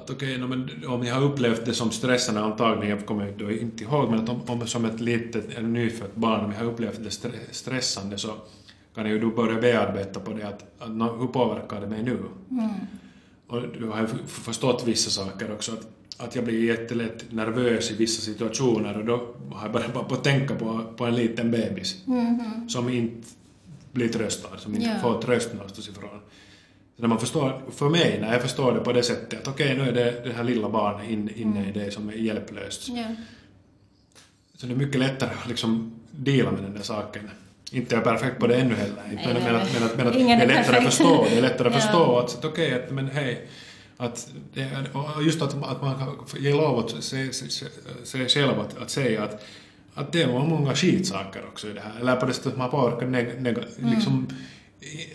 att okay, men, om jag har upplevt det som stressande, antagligen, jag kommer då inte ihåg, men att om, om som ett litet eller nyfött barn, om jag har upplevt det stre, stressande, så kan jag ju då börja bearbeta på det, att, att hur påverkar det mig nu? Mm. Och du har ju förstått vissa saker också, att att jag blir jättelätt nervös i vissa situationer, och då har jag bara, bara på att tänka på, på en liten bebis mm-hmm. som inte blir tröstad, som inte yeah. får tröst någonstans ifrån. Så när man förstår, för mig, när jag förstår det på det sättet, att okej, okay, nu är det, det här lilla barnet in, inne mm. i det som är hjälplöst. Yeah. Så det är mycket lättare att liksom dela med den där saken. Inte är perfekt på det ännu heller. Nej, men, men, att, men, att, men att det är lättare att förstå, det är lättare att förstå att, att okej, okay, men hej, att det, just att, att man ger lov att se, se, se, se själv att, att säga att, att det var många skitsaker också i det här, eller på det sättet man påverkar neg, neg, mm. liksom,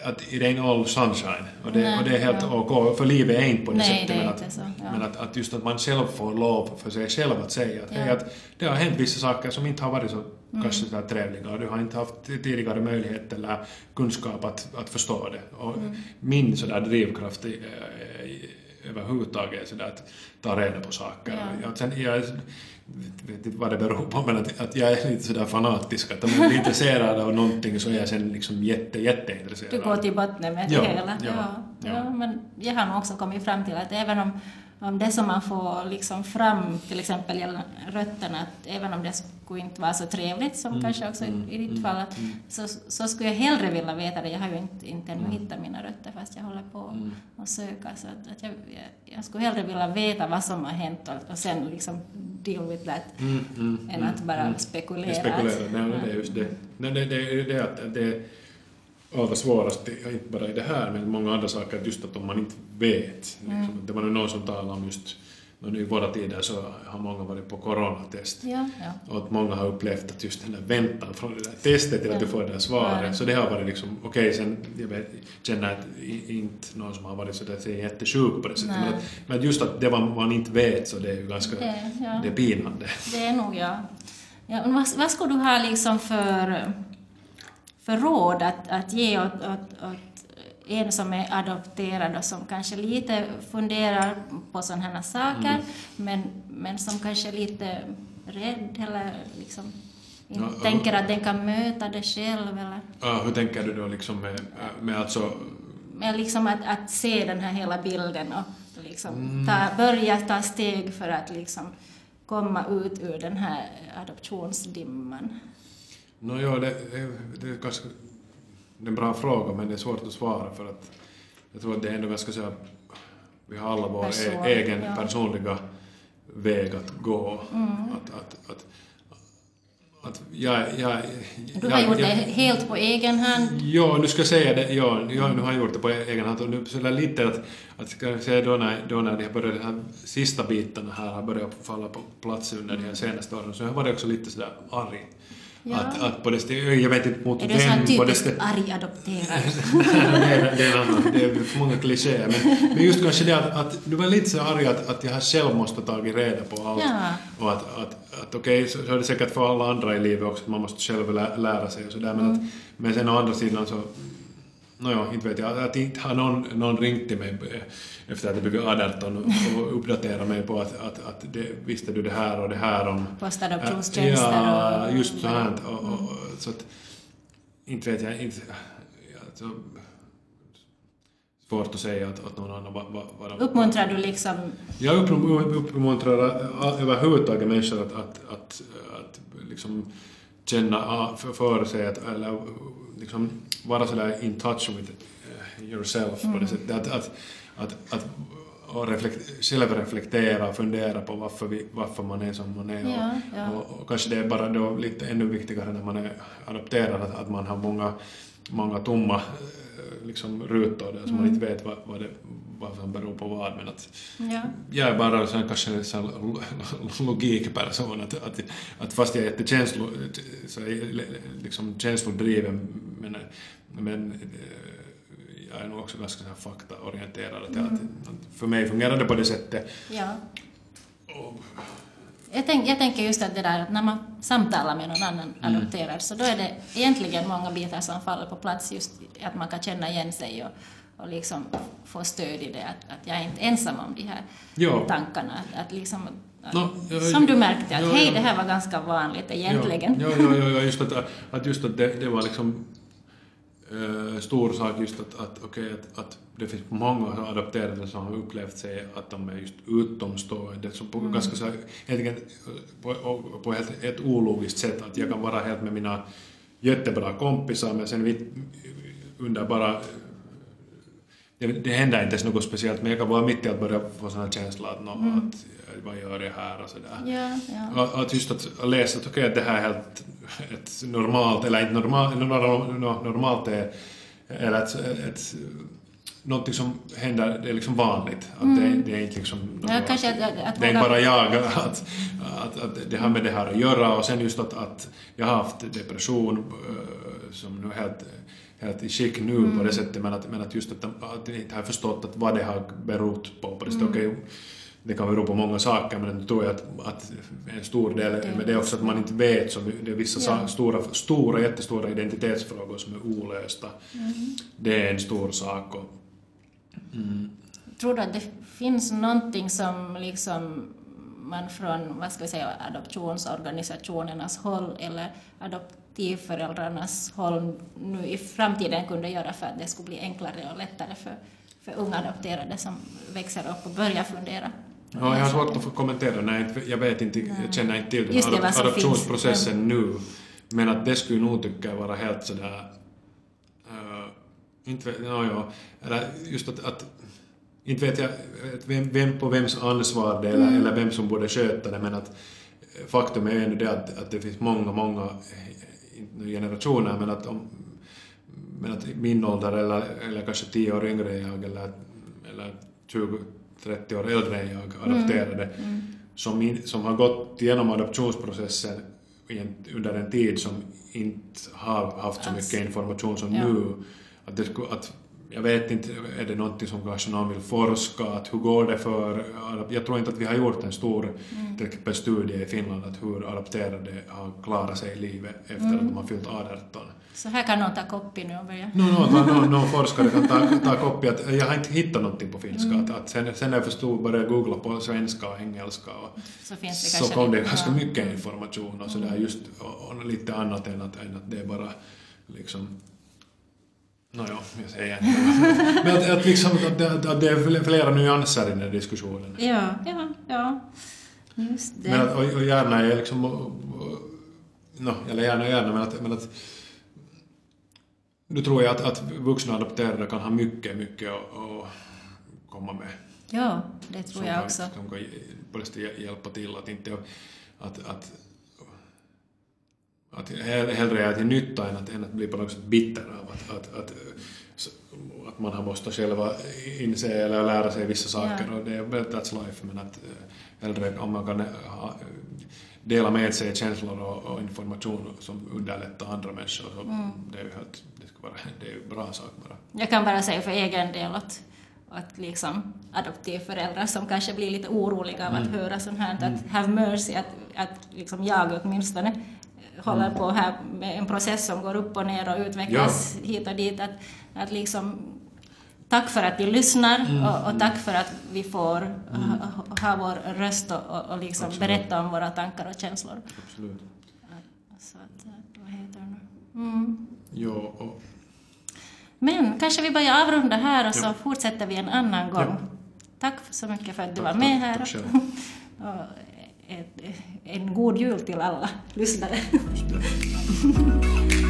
att it ain't all sunshine, och det, nej, och det är helt ja. okej, för livet är inte på det nej, sättet, det men, att, så, ja. men att, att just att man själv får lov för sig själv att säga att, ja. hej, att det har hänt vissa saker som inte har varit så mm. kanske så här trevliga, och du har inte haft tidigare möjlighet eller kunskap att, att förstå det, och mm. min sådär drivkraft i, överhuvudtaget, så där, att ta reda på saker. Ja. Jag, sen, jag vet inte vad det beror på, men att, att jag är lite sådär fanatisk, att om jag blir intresserad av någonting, så är jag sen liksom jätte, jätteintresserad. Du går till botten med det ja, hela. Ja, ja. Ja, men jag har nog också kommit fram till att även om, om det som man får liksom fram, till exempel gällande rötterna, att även om det skulle inte vara så trevligt, som mm, kanske också mm, i ditt mm, fall, att, mm. så, så skulle jag hellre vilja veta det. Jag har ju inte, inte ännu mm. hittat mina rötter, fast jag håller på mm. och söka. Så att, att jag, jag skulle hellre vilja veta vad som har hänt, och, och sen liksom deal with that, mm, mm, än att bara mm, spekulera. spekulera. Nej, nej, det är just det. Nej, det, det, det, att, det allra svårast, inte bara i det här, men många andra saker, just att om man inte vet. Mm. Liksom, det var nu någon som talade om just, nu i våra tider så har många varit på coronatest. Ja, ja. Och att många har upplevt att just den där väntan från det där testet till att du får det där svaret. Ja. Så det har varit liksom, okej, okay, sen jag vet, känner att inte någon som har varit så där, så är jättesjuk på det sättet. Men, att, men just att det man, man inte vet, så det är ju ganska det, ja. det är pinande. Det är nog, ja. ja vad, vad ska du ha liksom för... för råd att, att ge åt, åt, åt en som är adopterad och som kanske lite funderar på sådana här saker mm. men, men som kanske är lite rädd eller liksom ja, tänker och, att den kan möta det själv eller? Ja, hur tänker du då liksom med, med att så... Med liksom att, att se den här hela bilden och liksom mm. ta, börja ta steg för att liksom komma ut ur den här adoptionsdimman. No, ja, det, det är kanske en bra fråga, men det är svårt att svara, för att jag tror att det är ändå, jag ska säga, vi har alla vår Person, egen ja. personliga väg att gå. Mm. Att, att, att, Att jag, jag, du har jag, gjort jag, det helt på egen hand? Ja, nu ska jag säga det. Ja, jag, nu har jag gjort det på egen hand. Och nu så lite att, att ska jag säga då när, då när de, började, de här sista bitarna här har börjat falla på plats under de här senaste åren. Så jag var det också lite sådär arg. Ja. Att, att på det, jag vet inte mot vem. Är det sån typiskt arg-adopterad? Nej, det är en annan. Det är för många klichéer. Men, men just kanske det att, att du var lite så arg att, att jag har själv måste ta reda på allt. Ja. Och att, att, att okej, okay, så, så är det säkert för alla andra i livet också. Man måste själv lä, lära sig och sådär. Men, mm. men sen å andra sidan så... No jo, inte vet jag. Att inte har någon, någon ringt till mig efter att jag blev arton och, och uppdaterat mig på att, att, att det, visste du det här och det här om... Postadoptionstjänster ja, och... Ja, just så här. Och, och, och, så att, inte vet jag. Inte, ja, så, svårt att säga att, att någon annan... Var, var, var, uppmuntrar du liksom... Jag uppmuntrar överhuvudtaget människor att, att, att, att liksom känna för, för sig att... Eller, liksom vara sådär in touch with yourself mm. på det sättet att, att, att, att och reflekt, själv reflektera och fundera på varför, vi, varför man är som man är och, ja, ja. Och, och kanske det är bara då lite ännu viktigare när man är adopterad att, att man har många, många tomma liksom, rutor där, så mm. man inte vet vad, vad det vad som beror på vad men att ja. Jag är bara sen kanske så logikperson att, att att fast jag är jättekänslo så är liksom känslodriven men men jag är nog också ganska faktaorienterad mm. att, att för mig fungerar det på det sättet. Ja. Och, jag, tänk, jag tänker just att det där att när man samtalar med någon annan mm. adopterad så då är det egentligen många bitar som faller på plats just att man kan känna igen sig och och liksom få stöd i det att, att jag är inte ensam om de här jo. Tankarna att, att liksom att, no, ja, som du märkte att ja, hej ja. Det här var ganska vanligt egentligen. Ja, ja, ja, ja just att, att just att det, det var liksom äh, stor sak just att att okej okay, att, att det finns många adopterade som har upplevt sig att de är just utomstående så på mm. ganska så helt på, på helt, ett ologiskt sätt att jag kan vara helt med mina jättebra kompisar men sen vi under bara Det, det händer inte ens något speciellt, men jag kan vara mitt i att börja få sådana känslor att, no, mm. att vad gör det här och sådär. Yeah, yeah. Att, att just att läsa att okej, okay, det här är helt ett normalt, eller inte normalt, normalt är, eller ett, ett, någonting som händer, det är liksom vanligt. Att mm. det, det är inte liksom normalt. Ja, kanske att, att, att det är bara jag, att, att, att, att det har med det här att göra. Och sen just att, att jag har haft depression som nu helt... helt i skick nu mm. på det sättet men att, men att just att, att jag inte har förstått att vad det har berott på på det sättet. Mm. Okej, det kan bero på många saker men då tror jag att, att en stor del det men det är också att man inte vet så det är vissa ja. sa, stora, stora jättestora identitetsfrågor som är olösta. Mm. Det är en stor sak. Och, mm. Tror du att det finns någonting som liksom man från vad ska vi säga adoptionsorganisationernas håll eller adopt till föräldrarnas håll nu i framtiden kunde göra för att det skulle bli enklare och lättare för, för unga adopterade som växer upp och börjar fundera. Ja, jag har svårt att kommentera. Nej, jag vet inte, jag känner inte till den adop- adoptionsprocessen finns. Nu. Men att det skulle nog tycka vara helt sådär... Uh, inte, no, ja, just att... att inte vet jag vem, vem på vems ansvar det är mm. eller vem som borde sköta det men att faktum är ändå det att, att det finns många, många generationer men att, om, men att min ålder eller, eller kanske tio år yngre är jag eller, eller tjugo trettio år äldre är jag adopterade mm. Mm. Som, in, som har gått igenom adoptionsprocessen en, under en tid som inte har haft så mycket information som ja. Nu att, det, att jag vet inte är det någonting som kanske någon vill forska att hur går det för jag tror inte att vi har gjort en stor mm. studie i Finland att hur adopterade har klarat sig i livet efter mm. att de har fyllt arton. Så här kan någon ta kopi nu och börja. No, no, no, no, någon forskare kan ta, ta kopi att jag har inte hittat någonting på finska mm. att, att sen, sen när jag förstod började jag googla på svenska och engelska och så, finns det så kom det ganska mycket information och sådär just och, och lite annat än att, än att det är bara liksom no, ja, jag säger men att, att, liksom, att, att det är flera nyanser i den här diskussionen. Ja, ja, ja. Just det. Men att, och, och gärna är liksom och, och, no, eller gärna, gärna men att, men att nu tror jag att, att vuxna adopterade kan ha mycket, mycket att komma med. Ja, det tror jag också. Som kan på det sättet hjälpa till att inte att, att Att hellre är till nytta än att, än att bli på något sätt bitter av att, att, att, att man har måste själva inse eller lära sig vissa saker. Yeah. Och det är that's life. Men att hellre om man kan ha, dela med sig känslor och, och information som underlättar andra människor. Så mm. det, är ju helt, det, ska vara, det är ju en bra sak bara. Jag kan bara säga för egen del att, att liksom adoptivföräldrar som kanske blir lite oroliga av att mm. höra sånt här, att mm. have mercy, att, att liksom jag åtminstone håller mm. på här med en process som går upp och ner och utvecklas ja. hit och dit. Att, att liksom, tack för att vi lyssnar mm. och, och tack för att vi får mm. ha, ha vår röst och, och liksom berätta om våra tankar och känslor. Absolut. Så att, vad heter det? Mm. Ja, och... Men kanske vi börjar avrunda här och så ja. fortsätter vi en annan gång. Ja. Tack så mycket för att du tack, var med tack, här. Tack själv. En god jul till alla lyssnare.